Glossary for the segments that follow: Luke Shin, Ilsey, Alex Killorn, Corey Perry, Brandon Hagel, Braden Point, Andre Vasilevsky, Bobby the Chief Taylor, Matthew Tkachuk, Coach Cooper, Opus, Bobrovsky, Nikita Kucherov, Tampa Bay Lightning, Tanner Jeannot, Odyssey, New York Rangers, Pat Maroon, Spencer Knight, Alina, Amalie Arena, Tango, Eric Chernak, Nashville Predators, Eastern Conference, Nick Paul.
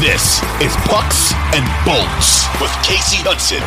This is Pucks and Bolts with Kasey Hudson.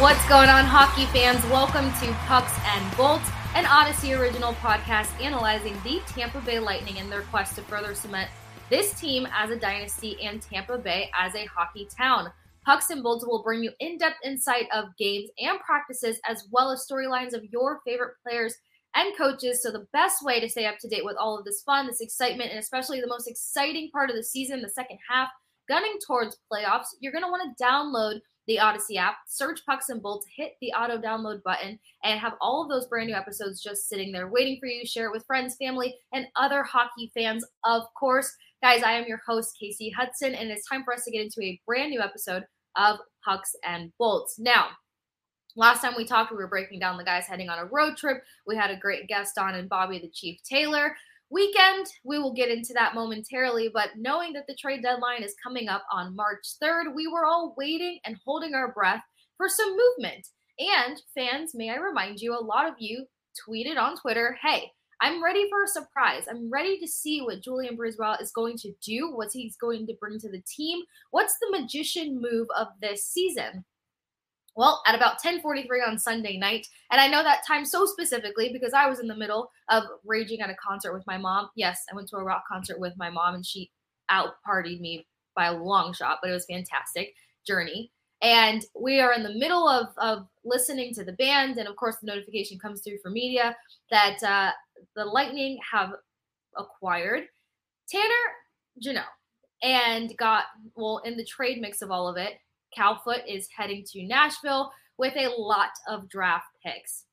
What's going on, hockey fans? Welcome to Pucks and Bolts, an Odyssey original podcast analyzing the Tampa Bay Lightning in their quest to further cement this team as a dynasty and Tampa Bay as a hockey town. Pucks and Bolts will bring you in-depth insight of games and practices, as well as storylines of your favorite players and coaches. So the best way to stay up to date with all of this fun, this excitement, and especially the most exciting part of the season, the second half, gunning towards playoffs, you're going to want to download the Odyssey app, search Pucks and Bolts, hit the auto-download button, and have all of those brand new episodes just sitting there waiting for you. Share it with friends, family, and other hockey fans, of course. Guys, I am your host, Kasey Hudson, and it's time for us to get into a brand new episode of Pucks and Bolts. Now, last time we talked, we were breaking down the guys heading on a road trip. We had a great guest on in Bobby the Chief Taylor. Weekend, we will get into that momentarily, but knowing that the trade deadline is coming up on March 3rd, we were all waiting and holding our breath for some movement. And fans, may I remind you, a lot of you tweeted on Twitter, hey, I'm ready for a surprise. I'm ready to see what Julien BriseBois is going to do, what he's going to bring to the team. What's the magician move of this season? Well, at about 10:43 on Sunday night, and I know that time so specifically because I was in the middle of raging at a concert with my mom. Yes, I went to a rock concert with my mom, and she out-partied me by a long shot, but it was fantastic journey. And we are in the middle of listening to the band, and of course the notification comes through for media that the Lightning have acquired Tanner Jeannot and got, well, in the trade mix of all of it, Cal Foote is heading to Nashville with a lot of draft picks.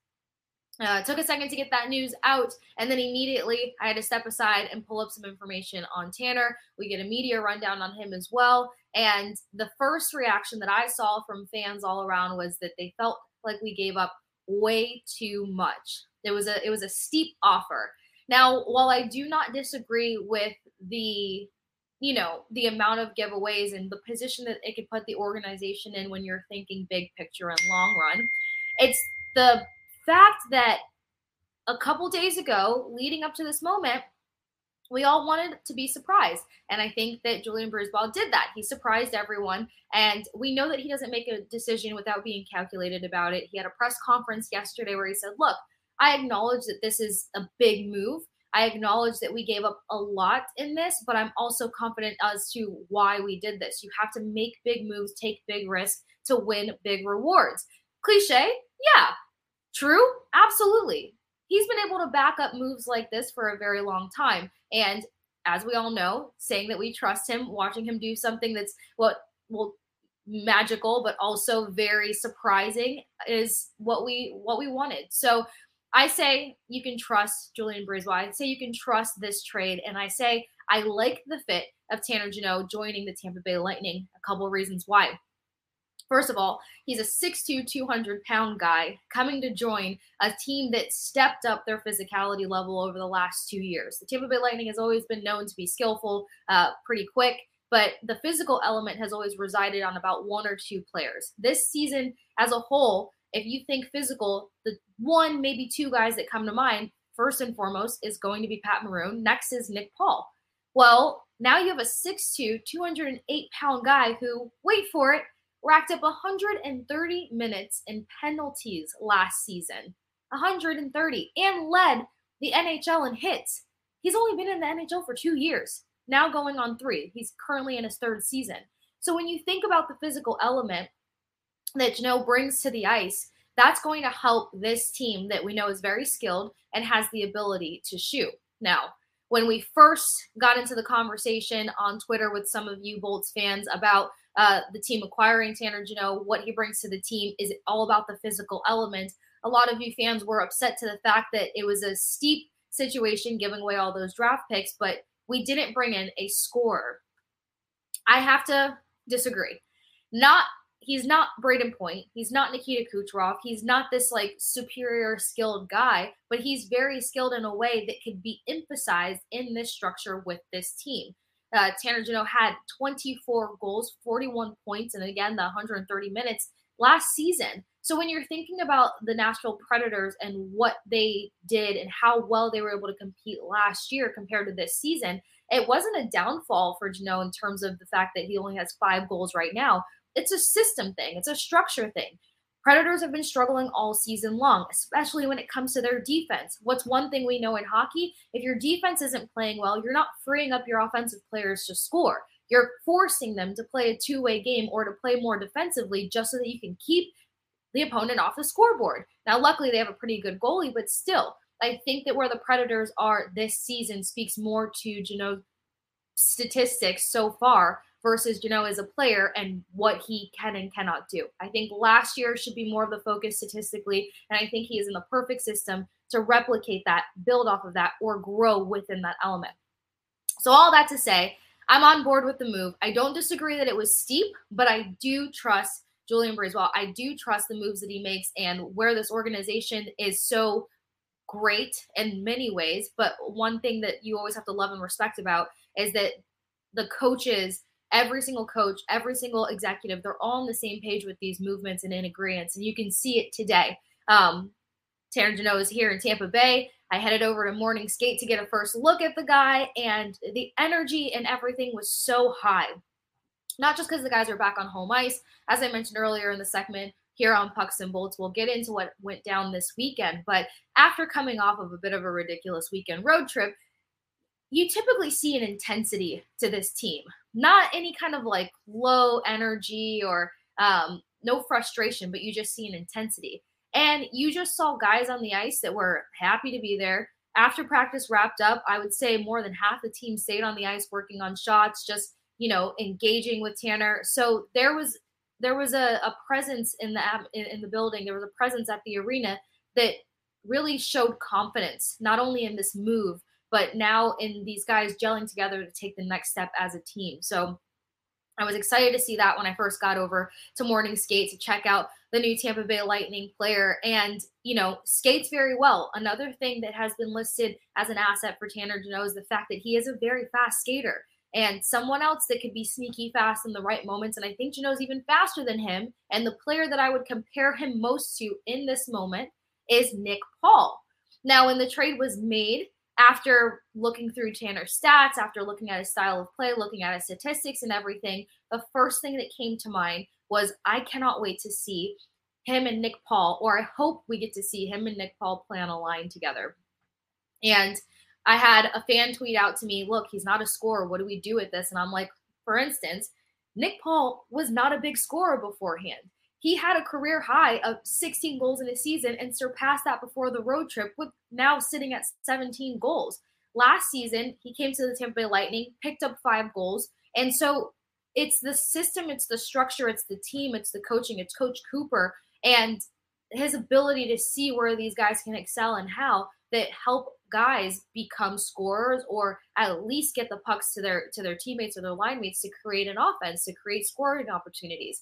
It took a second to get that news out, and then immediately I had to step aside and pull up some information on Tanner. We get a media rundown on him as well, and the first reaction that I saw from fans all around was that they felt like we gave up way too much. It was a steep offer. Now, while I do not disagree with the amount of giveaways and the position that it could put the organization in when you're thinking big picture and long run, it's the fact that a couple days ago, leading up to this moment, we all wanted to be surprised. And I think that Julien BriseBois did that. He surprised everyone. And we know that he doesn't make a decision without being calculated about it. He had a press conference yesterday where he said, look, I acknowledge that this is a big move. I acknowledge that we gave up a lot in this, but I'm also confident as to why we did this. You have to make big moves, take big risks to win big rewards. Cliche? Yeah. True? Absolutely. he's been able to back up moves like this for a very long time. And as we all know, saying that we trust him, watching him do something that's magical, but also very surprising, is what we wanted. So I say you can trust Julien BriseBois. I say you can trust this trade. And I say I like the fit of Tanner Jeannot joining the Tampa Bay Lightning. A couple reasons why. First of all, he's a 6'2", 200-pound guy coming to join a team that stepped up their physicality level over the last 2 years. The Tampa Bay Lightning has always been known to be skillful, pretty quick, but the physical element has always resided on about one or two players. This season as a whole, if you think physical, the one, maybe two guys that come to mind, first and foremost, is going to be Pat Maroon. Next is Nick Paul. Well, now you have a 6'2", 208-pound guy who, wait for it, racked up 130 minutes in penalties last season, 130, and led the NHL in hits. He's only been in the NHL for 2 years, now going on 3. He's currently in his 3rd season. So when you think about the physical element that Jeannot brings to the ice, that's going to help this team that we know is very skilled and has the ability to shoot. Now, when we first got into the conversation on Twitter with some of you Bolts fans about the team acquiring Tanner Jeannot, what he brings to the team is all about the physical element. A lot of you fans were upset to the fact that it was a steep situation giving away all those draft picks, but we didn't bring in a scorer. I have to disagree. He's not Braden Point. He's not Nikita Kucherov. He's not this superior skilled guy, but he's very skilled in a way that could be emphasized in this structure with this team. Tanner Jeannot had 24 goals, 41 points, and again, the 130 minutes last season. So when you're thinking about the Nashville Predators and what they did and how well they were able to compete last year compared to this season, it wasn't a downfall for Jeannot in terms of the fact that he only has 5 goals right now. It's a system thing. It's a structure thing. Predators have been struggling all season long, especially when it comes to their defense. What's one thing we know in hockey? If your defense isn't playing well, you're not freeing up your offensive players to score. You're forcing them to play a two-way game or to play more defensively just so that you can keep the opponent off the scoreboard. Now, luckily, they have a pretty good goalie, but still, I think that where the Predators are this season speaks more to Jeannot's statistics so far versus Jeannot as a player and what he can and cannot do. I think last year should be more of the focus statistically, and I think he is in the perfect system to replicate that, build off of that, or grow within that element. So all that to say, I'm on board with the move. I don't disagree that it was steep, but I do trust Julien BriseBois. I do trust the moves that he makes and where this organization is so great in many ways. But one thing that you always have to love and respect about is that the coaches, every single coach, every single executive, they're all on the same page with these movements and in agreement. And you can see it today. Tanner Jeannot is here in Tampa Bay. I headed over to morning skate to get a first look at the guy, and the energy and everything was so high. Not just because the guys are back on home ice. As I mentioned earlier in the segment here on Pucks and Bolts, we'll get into what went down this weekend. But after coming off of a bit of a ridiculous weekend road trip, you typically see an intensity to this team, not any kind of low energy or no frustration, but you just see an intensity. And you just saw guys on the ice that were happy to be there. After practice wrapped up, I would say more than half the team stayed on the ice working on shots, just, engaging with Tanner. So there was a presence in the building. There was a presence at the arena that really showed confidence, not only in this move, but now in these guys gelling together to take the next step as a team. So I was excited to see that when I first got over to morning skate to check out the new Tampa Bay Lightning player. And, skates very well. Another thing that has been listed as an asset for Tanner Jeannot is the fact that he is a very fast skater. And someone else that could be sneaky fast in the right moments, and I think Jeannot's even faster than him, and the player that I would compare him most to in this moment is Nick Paul. Now, when the trade was made, after looking through Tanner's stats, after looking at his style of play, looking at his statistics and everything, the first thing that came to mind was I cannot wait to see him and Nick Paul, or I hope we get to see him and Nick Paul play on a line together. And I had a fan tweet out to me, look, he's not a scorer. What do we do with this? And I'm like, for instance, Nick Paul was not a big scorer beforehand. He had a career high of 16 goals in a season and surpassed that before the road trip, with now sitting at 17 goals. Last season, he came to the Tampa Bay Lightning, picked up 5 goals. And so it's the system, it's the structure, it's the team, it's the coaching, it's Coach Cooper and his ability to see where these guys can excel and how that help guys become scorers, or at least get the pucks to their teammates or their line mates to create an offense, to create scoring opportunities.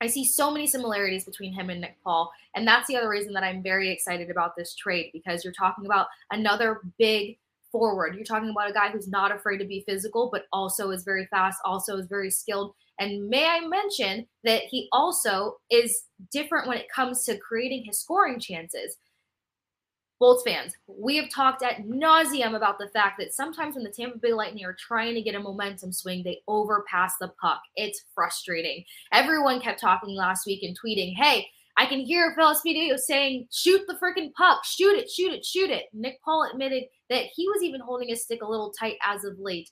I see so many similarities between him and Nick Paul, and that's the other reason that I'm very excited about this trade, because you're talking about another big forward. You're talking about a guy who's not afraid to be physical, but also is very fast, also is very skilled. And may I mention that he also is different when it comes to creating his scoring chances. Bolts fans, we have talked ad nauseum about the fact that sometimes when the Tampa Bay Lightning are trying to get a momentum swing, they overpass the puck. It's frustrating. Everyone kept talking last week and tweeting, hey, I can hear Velaspito saying, shoot the freaking puck, shoot it, shoot it, shoot it. Nick Paul admitted that he was even holding his stick a little tight as of late.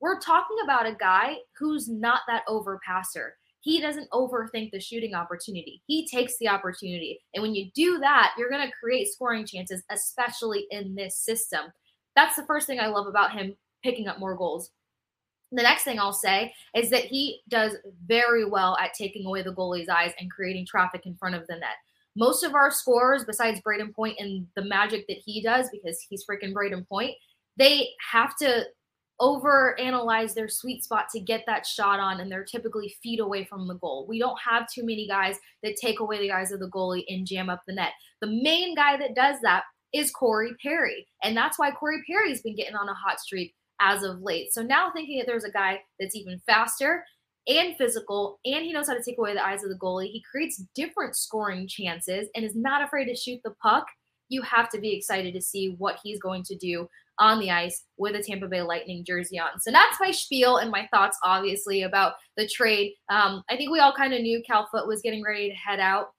We're talking about a guy who's not that overpasser. He doesn't overthink the shooting opportunity. He takes the opportunity. And when you do that, you're going to create scoring chances, especially in this system. That's the first thing I love about him, picking up more goals. The next thing I'll say is that he does very well at taking away the goalie's eyes and creating traffic in front of the net. Most of our scorers, besides Braden Point and the magic that he does, because he's freaking Braden Point, they have to overanalyze their sweet spot to get that shot on, and they're typically feet away from the goal. We don't have too many guys that take away the eyes of the goalie and jam up the net. The main guy that does that is Corey Perry, and that's why Corey Perry's been getting on a hot streak as of late. So now thinking that there's a guy that's even faster and physical, and he knows how to take away the eyes of the goalie, he creates different scoring chances and is not afraid to shoot the puck. You have to be excited to see what he's going to do on the ice with a Tampa Bay Lightning jersey on. So that's my spiel and my thoughts, obviously, about the trade. I think we all kind of knew Cal Foote was getting ready to head out.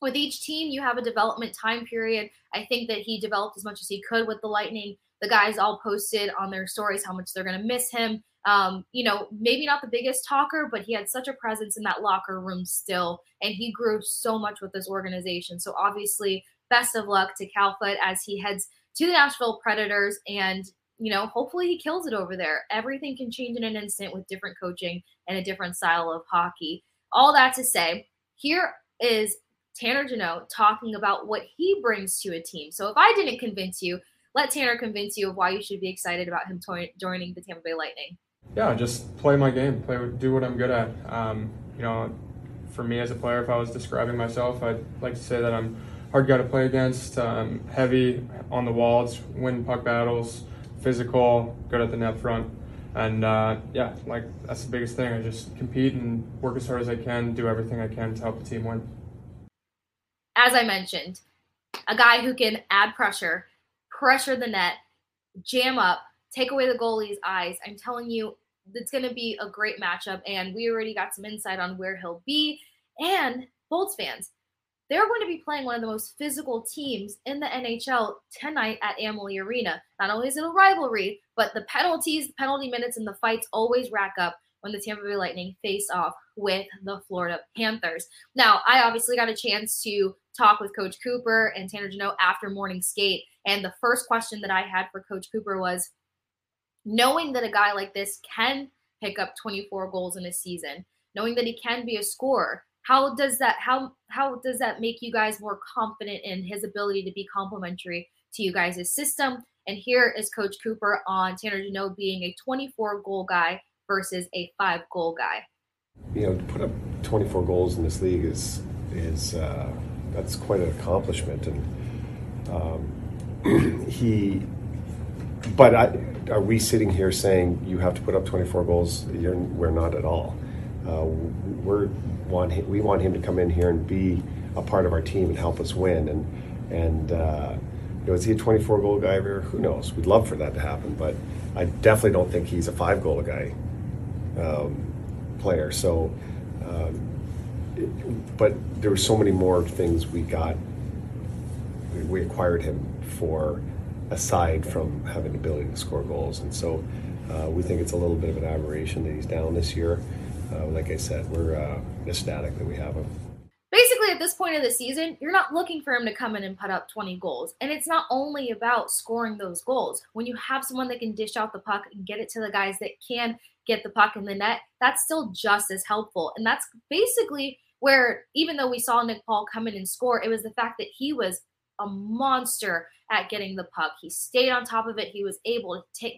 With each team, you have a development time period. I think that he developed as much as he could with the Lightning. The guys all posted on their stories how much they're going to miss him. Maybe not the biggest talker, but he had such a presence in that locker room still, and he grew so much with this organization. So obviously, best of luck to Cal Foote as he heads to the Nashville Predators, and, hopefully he kills it over there. Everything can change in an instant with different coaching and a different style of hockey. All that to say, here is Tanner Jeannot talking about what he brings to a team. So if I didn't convince you, let Tanner convince you of why you should be excited about him joining the Tampa Bay Lightning. Yeah, just play my game, do what I'm good at. For me as a player, if I was describing myself, I'd like to say that I'm hard guy to play against, heavy on the walls, win puck battles, physical, good at the net front. And that's the biggest thing. I just compete and work as hard as I can, do everything I can to help the team win. As I mentioned, a guy who can add pressure, pressure the net, jam up, take away the goalie's eyes. I'm telling you, it's going to be a great matchup, and we already got some insight on where he'll be. And Bolts fans, they're going to be playing one of the most physical teams in the NHL tonight at Amalie Arena. Not only is it a rivalry, but the penalties, the penalty minutes, and the fights always rack up when the Tampa Bay Lightning face off with the Florida Panthers. Now, I obviously got a chance to talk with Coach Cooper and Tanner Jeannot after morning skate, and the first question that I had for Coach Cooper was, knowing that a guy like this can pick up 24 goals in a season, knowing that he can be a scorer, How does that make you guys more confident in his ability to be complimentary to you guys' system? And here is Coach Cooper on Tanner Jeannot being a 24-goal guy versus a 5-goal guy. You know, to put up 24 goals in this league is that's quite an accomplishment. And are we sitting here saying you have to put up 24 goals? We're not at all. We want him to come in here and be a part of our team and help us win. And is he a 24-goal guy? Who knows? We'd love for that to happen, but I definitely don't think he's a 5-goal guy player. So, but there were so many more things we got. We acquired him for, aside from having the ability to score goals, and so we think it's a little bit of an aberration that he's down this year. Like I said, we're ecstatic that we have him. Basically, at this point of the season, you're not looking for him to come in and put up 20 goals. And it's not only about scoring those goals. When you have someone that can dish out the puck and get it to the guys that can get the puck in the net, that's still just as helpful. And that's basically where, even though we saw Nick Paul come in and score, it was the fact that he was a monster at getting the puck. He stayed on top of it. He was able to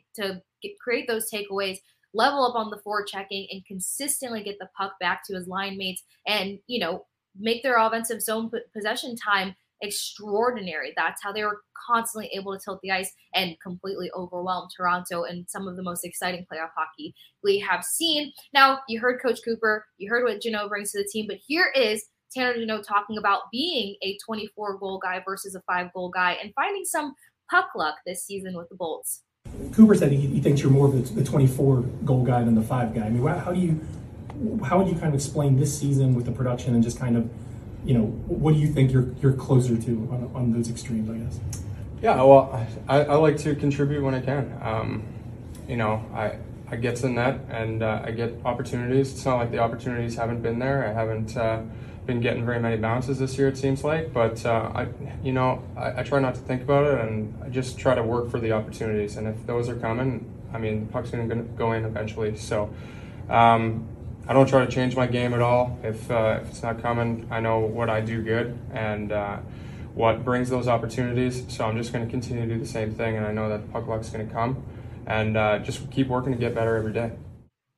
create those takeaways, level up on the forechecking, and consistently get the puck back to his line mates and, you know, make their offensive zone possession time extraordinary. That's how they were constantly able to tilt the ice and completely overwhelm Toronto in some of the most exciting playoff hockey we have seen. Now, you heard Coach Cooper. You heard what Jeannot brings to the team. But here is Tanner Jeannot talking about being a 24-goal guy versus a 5-goal guy and finding some puck luck this season with the Bolts. Cooper said he thinks you're more of the 24-goal guy than the 5 guy. I mean, how would you kind of explain this season with the production and just kind of, you know, what do you think you're closer to on those extremes, I guess? Yeah, well, I like to contribute when I can. I get to the net and I get opportunities. It's not like the opportunities haven't been there. I haven't been getting very many bounces this year, it seems like. But, I try not to think about it, and I just try to work for the opportunities. And if those are coming, I mean, the puck's going to go in eventually. So I don't try to change my game at all. If it's not coming, I know what I do good and what brings those opportunities. So I'm just going to continue to do the same thing, and I know that puck luck's going to come. And just keep working to get better every day.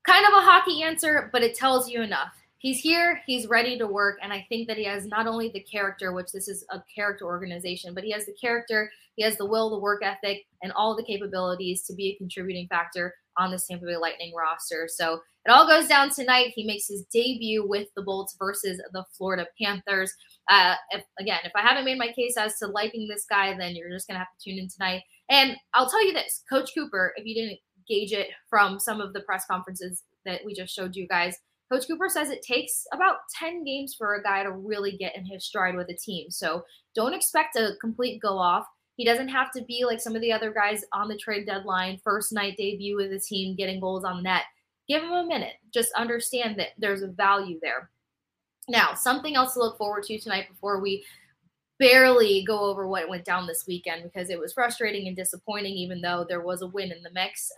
Kind of a hockey answer, but it tells you enough. He's here, he's ready to work, and I think that he has not only the character, which this is a character organization, but he has the character, he has the will, the work ethic, and all the capabilities to be a contributing factor on this Tampa Bay Lightning roster. So it all goes down tonight. He makes his debut with the Bolts versus the Florida Panthers. If I haven't made my case as to liking this guy, then you're just going to have to tune in tonight. And I'll tell you this, Coach Cooper, if you didn't gauge it from some of the press conferences that we just showed you guys, Coach Cooper says it takes about 10 games for a guy to really get in his stride with a team. So don't expect a complete go-off. He doesn't have to be like some of the other guys on the trade deadline, first night debut with the team, getting goals on net. Give him a minute. Just understand that there's a value there. Now, something else to look forward to tonight before we barely go over what went down this weekend, because it was frustrating and disappointing, even though there was a win in the mix.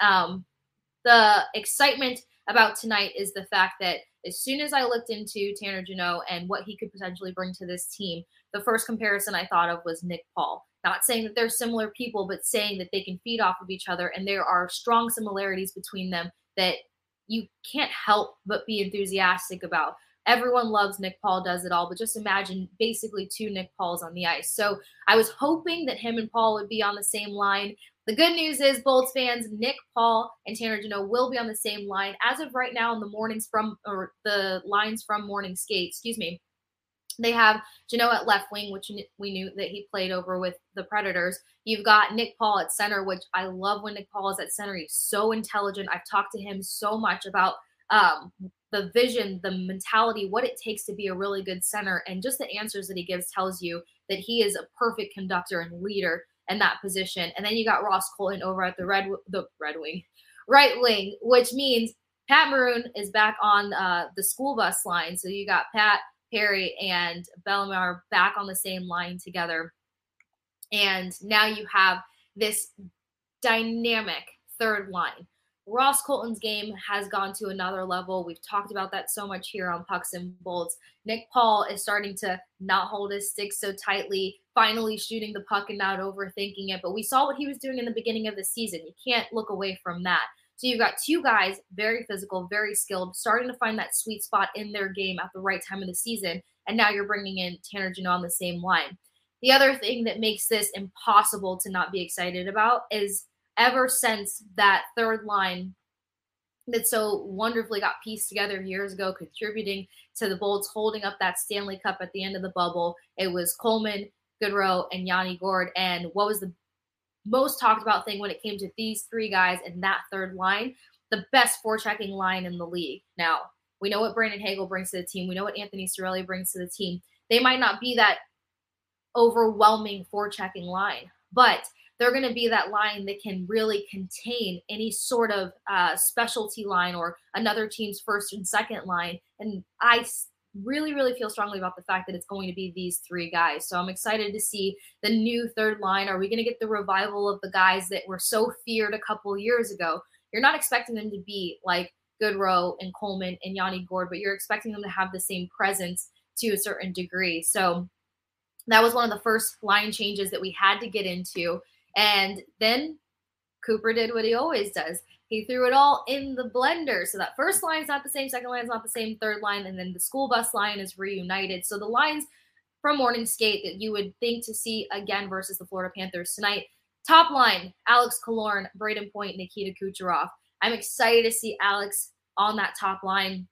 The excitement about tonight is the fact that as soon as I looked into Tanner Jeannot and what he could potentially bring to this team, the first comparison I thought of was Nick Paul. Not saying that they're similar people, but saying that they can feed off of each other, and there are strong similarities between them that you can't help but be enthusiastic about. Everyone loves Nick Paul, does it all, but just imagine basically 2 Nick Pauls on the ice. So I was hoping that him and Paul would be on the same line. The good news is, Bolts fans, Nick Paul and Tanner Jeannot will be on the same line. As of right now, in the lines from morning skate, they have Jeannot at left wing, which we knew that he played over with the Predators. You've got Nick Paul at center, which I love when Nick Paul is at center. He's so intelligent. I've talked to him so much about the vision, the mentality, what it takes to be a really good center. And just the answers that he gives tells you that he is a perfect conductor and leader in that position. And then you got Ross Colton over at the right wing, which means Pat Maroon is back on the school bus line. So you got Pat, Perry, and Bellamy are back on the same line together. And now you have this dynamic third line Ross Colton's game has gone to another level. We've talked about that so much here on Pucks and Bolts. Nick Paul is starting to not hold his stick so tightly, finally shooting the puck and not overthinking it. But we saw what he was doing in the beginning of the season. You can't look away from that. So you've got two guys, very physical, very skilled, starting to find that sweet spot in their game at the right time of the season. And now you're bringing in Tanner Jeannot on the same line. The other thing that makes this impossible to not be excited about is ever since that third line that so wonderfully got pieced together years ago, contributing to the Bolts holding up that Stanley Cup at the end of the bubble, it was Coleman, Goodrow, and Yanni Gord. And what was the most talked about thing when it came to these three guys and that third line? The best forechecking line in the league. Now, we know what Brandon Hagel brings to the team. We know what Anthony Cirelli brings to the team. They might not be that overwhelming forechecking line, but they're going to be that line that can really contain any sort of specialty line or another team's first and second line. And I really, really feel strongly about the fact that it's going to be these three guys. So I'm excited to see the new third line. Are we going to get the revival of the guys that were so feared a couple years ago? You're not expecting them to be like Goodrow and Coleman and Yanni Gord, but you're expecting them to have the same presence to a certain degree. So that was one of the first line changes that we had to get into. And then Cooper did what he always does. He threw it all in the blender. So that first line is not the same, second line is not the same, third line, and then the school bus line is reunited. So the lines from morning skate that you would think to see again versus the Florida Panthers tonight. Top line, Alex Killorn, Braden Point, Nikita Kucherov. I'm excited to see Alex on that top line.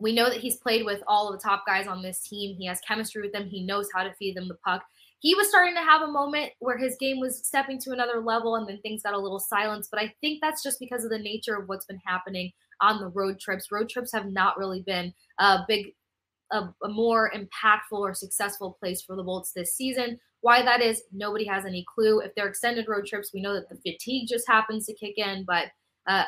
We know that he's played with all of the top guys on this team. He has chemistry with them. He knows how to feed them the puck. He was starting to have a moment where his game was stepping to another level, and then things got a little silenced. But I think that's just because of the nature of what's been happening on the road trips. Road trips have not really been a more impactful or successful place for the Bolts this season. Why that is, nobody has any clue. If they're extended road trips, we know that the fatigue just happens to kick in. But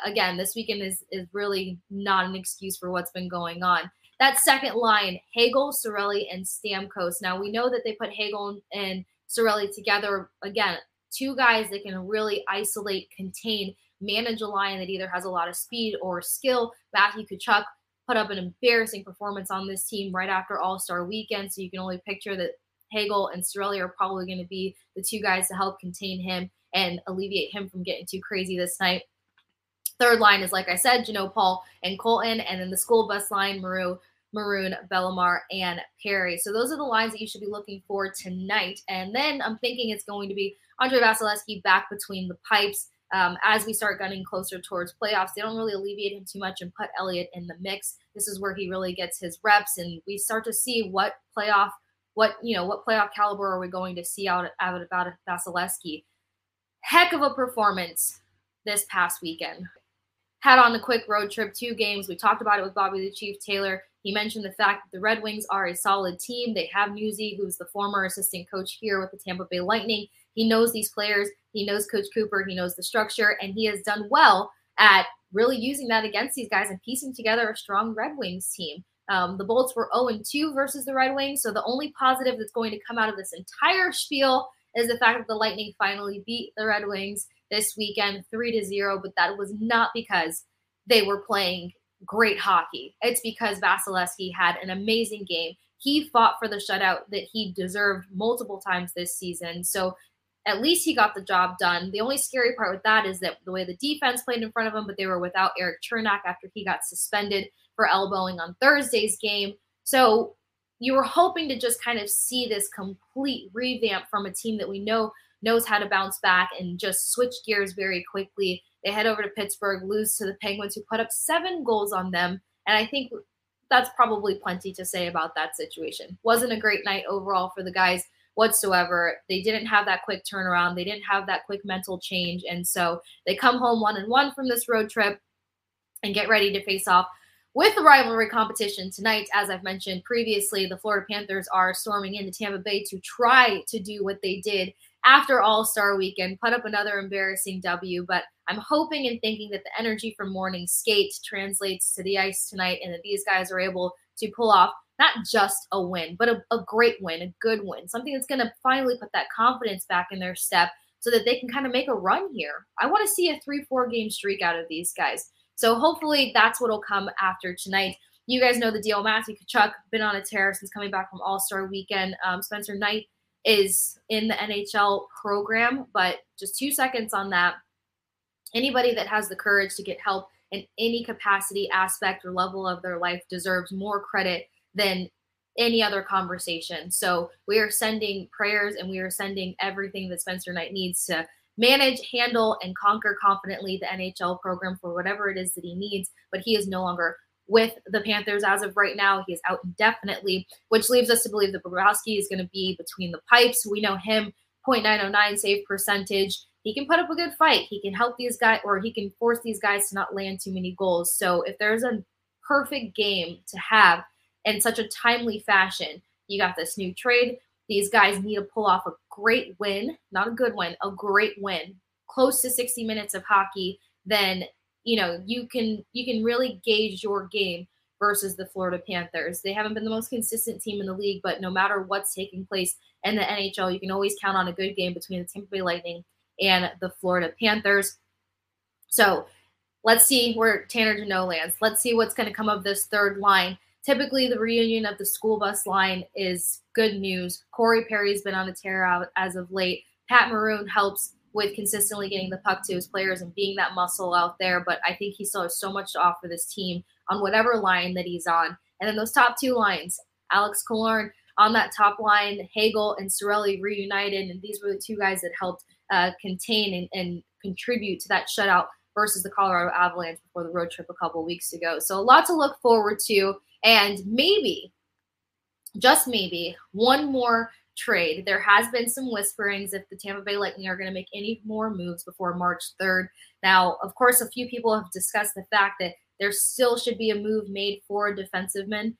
again, this weekend is really not an excuse for what's been going on. That second line, Hagel, Cirelli, and Stamkos. Now, we know that they put Hagel and Cirelli together. Again, two guys that can really isolate, contain, manage a line that either has a lot of speed or skill. Matthew Tkachuk put up an embarrassing performance on this team right after All-Star Weekend, so you can only picture that Hagel and Cirelli are probably going to be the two guys to help contain him and alleviate him from getting too crazy this night. Third line is, like I said, Jeannot, Paul, and Colton, and then the school bus line, Maroon, Bellemare, and Perry. So those are the lines that you should be looking for tonight. And then I'm thinking it's going to be Andre Vasilevsky back between the pipes as we start gunning closer towards playoffs. They don't really alleviate him too much and put Elliott in the mix. This is where he really gets his reps, and we start to see what playoff caliber are we going to see out about Vasilevsky. Heck of a performance this past weekend. Had on a quick road trip, 2 games. We talked about it with Bobby the Chief Taylor. He mentioned the fact that the Red Wings are a solid team. They have Newsy, who's the former assistant coach here with the Tampa Bay Lightning. He knows these players. He knows Coach Cooper. He knows the structure. And he has done well at really using that against these guys and piecing together a strong Red Wings team. The Bolts were 0-2 versus the Red Wings. So the only positive that's going to come out of this entire spiel is the fact that the Lightning finally beat the Red Wings this weekend 3-0. But that was not because they were playing great hockey. It's because Vasilevsky had an amazing game. He fought for the shutout that he deserved multiple times this season. So at least he got the job done. The only scary part with that is that the way the defense played in front of him, but they were without Eric Chernak after he got suspended for elbowing on Thursday's game. So you were hoping to just kind of see this complete revamp from a team that we know knows how to bounce back and just switch gears very quickly. They head over to Pittsburgh, lose to the Penguins, who put up 7 goals on them. And I think that's probably plenty to say about that situation. Wasn't a great night overall for the guys whatsoever. They didn't have that quick turnaround. They didn't have that quick mental change. And so they come home 1-1 from this road trip and get ready to face off with the rivalry competition tonight. As I've mentioned previously, the Florida Panthers are storming into Tampa Bay to try to do what they did after All-Star Weekend, put up another embarrassing W. But I'm hoping and thinking that the energy from morning skate translates to the ice tonight and that these guys are able to pull off not just a win, but a great win, a good win, something that's going to finally put that confidence back in their step so that they can kind of make a run here. I want to see a 3-4 game streak out of these guys. So hopefully that's what will come after tonight. You guys know the deal. Matthew Tkachuk, been on a tear since coming back from All-Star Weekend. Spencer Knight is in the NHL program, but just 2 seconds on that. Anybody that has the courage to get help in any capacity, aspect, or level of their life deserves more credit than any other conversation. So we are sending prayers and we are sending everything that Spencer Knight needs to manage, handle, and conquer confidently the NHL program for whatever it is that he needs. But he is no longer with the Panthers as of right now. He is out indefinitely, which leaves us to believe that Bobrovsky is going to be between the pipes. We know him, .909 save percentage. He can put up a good fight. He can help these guys, or he can force these guys to not land too many goals. So if there's a perfect game to have in such a timely fashion, you got this new trade. These guys need to pull off a great win, not a good one, a great win, close to 60 minutes of hockey. Then, you know, you can really gauge your game versus the Florida Panthers. They haven't been the most consistent team in the league, but no matter what's taking place in the NHL, you can always count on a good game between the Tampa Bay Lightning and the Florida Panthers. So let's see where Tanner Jeannot lands. Let's see what's going to come of this third line. Typically, the reunion of the school bus line is good news. Corey Perry's been on a tear out as of late. Pat Maroon helps with consistently getting the puck to his players and being that muscle out there, but I think he still has so much to offer this team on whatever line that he's on. And then those top two lines, Alex Killorn on that top line, Hagel and Cirelli reunited, and these were the two guys that helped contain and contribute to that shutout versus the Colorado Avalanche before the road trip a couple weeks ago. So a lot to look forward to, and maybe, just maybe, one more trade. There has been some whisperings if the Tampa Bay Lightning are going to make any more moves before March 3rd. Now, of course, a few people have discussed the fact that there still should be a move made for a defenseman.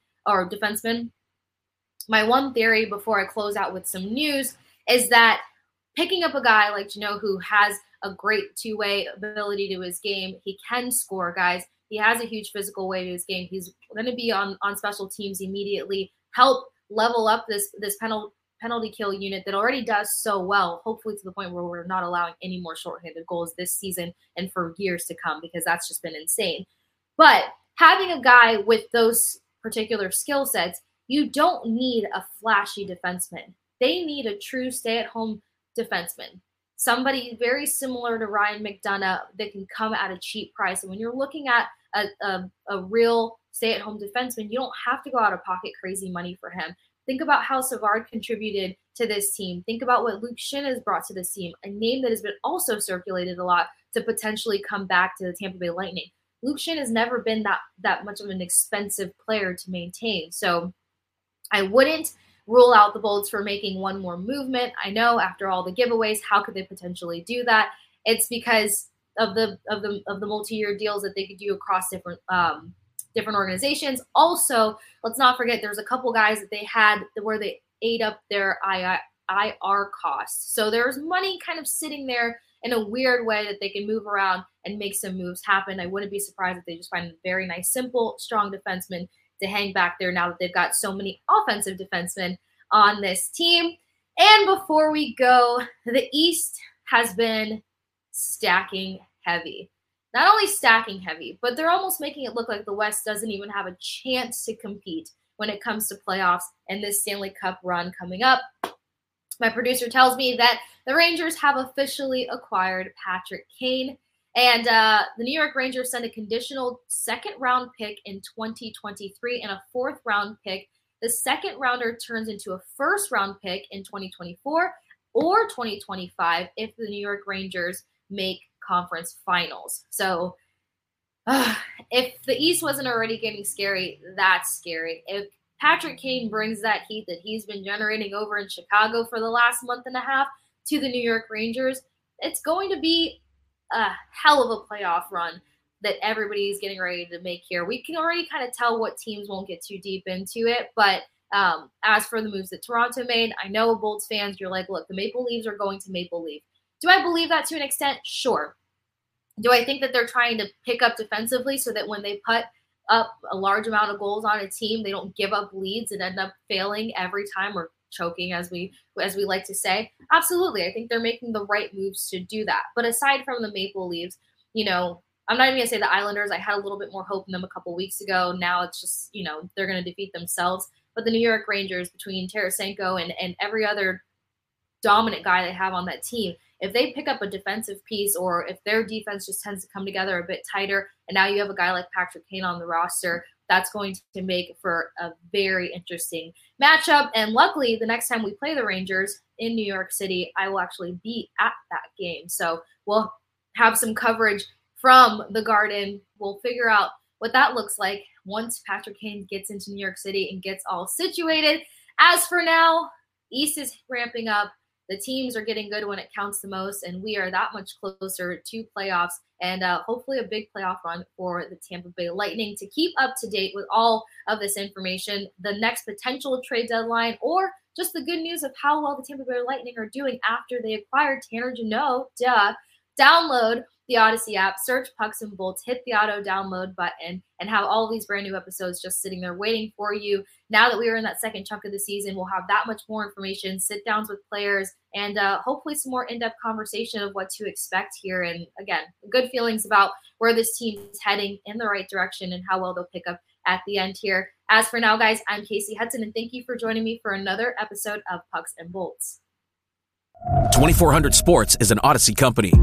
My one theory before I close out with some news is that picking up a guy like Jeannot, who has a great two-way ability to his game, he can score, guys. He has a huge physical way to his game. He's going to be on special teams immediately, help level up this penalty kill unit that already does so well, hopefully to the point where we're not allowing any more shorthanded goals this season and for years to come, because that's just been insane. But having a guy with those particular skill sets, you don't need a flashy defenseman. They need a true stay-at-home defenseman, somebody very similar to Ryan McDonough that can come at a cheap price. And when you're looking at a real stay-at-home defenseman, you don't have to go out of pocket crazy money for him. Think about how Savard contributed to this team. Think about what Luke Shin has brought to this team, a name that has been also circulated a lot to potentially come back to the Tampa Bay Lightning. Luke Shin has never been that much of an expensive player to maintain. So I wouldn't rule out the Bolts for making one more movement. I know, after all the giveaways, how could they potentially do that? It's because of the multi-year deals that they could do across different organizations. Also, let's not forget there's a couple guys that they had where they ate up their IR costs. So there's money kind of sitting there in a weird way that they can move around and make some moves happen. I wouldn't be surprised if they just find a very nice, simple, strong defenseman to hang back there now that they've got so many offensive defensemen on this team. And before we go, the East has been stacking heavy. Not only stacking heavy, but they're almost making it look like the West doesn't even have a chance to compete when it comes to playoffs and this Stanley Cup run coming up. My producer tells me that the Rangers have officially acquired Patrick Kane. And the New York Rangers sent a conditional second-round pick in 2023 and a fourth-round pick. The second-rounder turns into a first-round pick in 2024 or 2025 if the New York Rangers make conference finals. So if the East wasn't already getting scary, that's scary. If Patrick Kane brings that heat that he's been generating over in Chicago for the last month and a half to the New York Rangers, it's going to be a hell of a playoff run that everybody's getting ready to make here. We can already kind of tell what teams won't get too deep into it, but as for the moves that Toronto made, I know Bolts fans, you're like, look, the Maple Leafs are going to Maple Leaf. Do I believe that to an extent? Sure. Do I think that they're trying to pick up defensively so that when they put up a large amount of goals on a team, they don't give up leads and end up failing every time or choking, as we like to say. Absolutely. I think they're making the right moves to do that. But aside from the Maple Leafs, you know, I'm not even going to say the Islanders. I had a little bit more hope in them a couple weeks ago. Now it's just, you know, they're going to defeat themselves. But the New York Rangers, between Tarasenko and every other dominant guy they have on that team, if they pick up a defensive piece or if their defense just tends to come together a bit tighter, and now you have a guy like Patrick Kane on the roster, that's going to make for a very interesting matchup. And luckily, the next time we play the Rangers in New York City, I will actually be at that game. So we'll have some coverage from the Garden. We'll figure out what that looks like once Patrick Kane gets into New York City and gets all situated. As for now, East is ramping up. The teams are getting good when it counts the most, and we are that much closer to playoffs and hopefully a big playoff run for the Tampa Bay Lightning. To keep up to date with all of this information, the next potential trade deadline, or just the good news of how well the Tampa Bay Lightning are doing after they acquired Tanner Jeannot, download the Odyssey app, search Pucks and Bolts, hit the auto download button, and have all these brand new episodes just sitting there waiting for you. Now that we are in that second chunk of the season, we'll have that much more information, sit downs with players, and hopefully some more in-depth conversation of what to expect here. And again, good feelings about where this team is heading in the right direction and how well they'll pick up at the end here. As for now, guys, I'm Kasey Hudson, and thank you for joining me for another episode of Pucks and Bolts. 2400 Sports is an Odyssey company.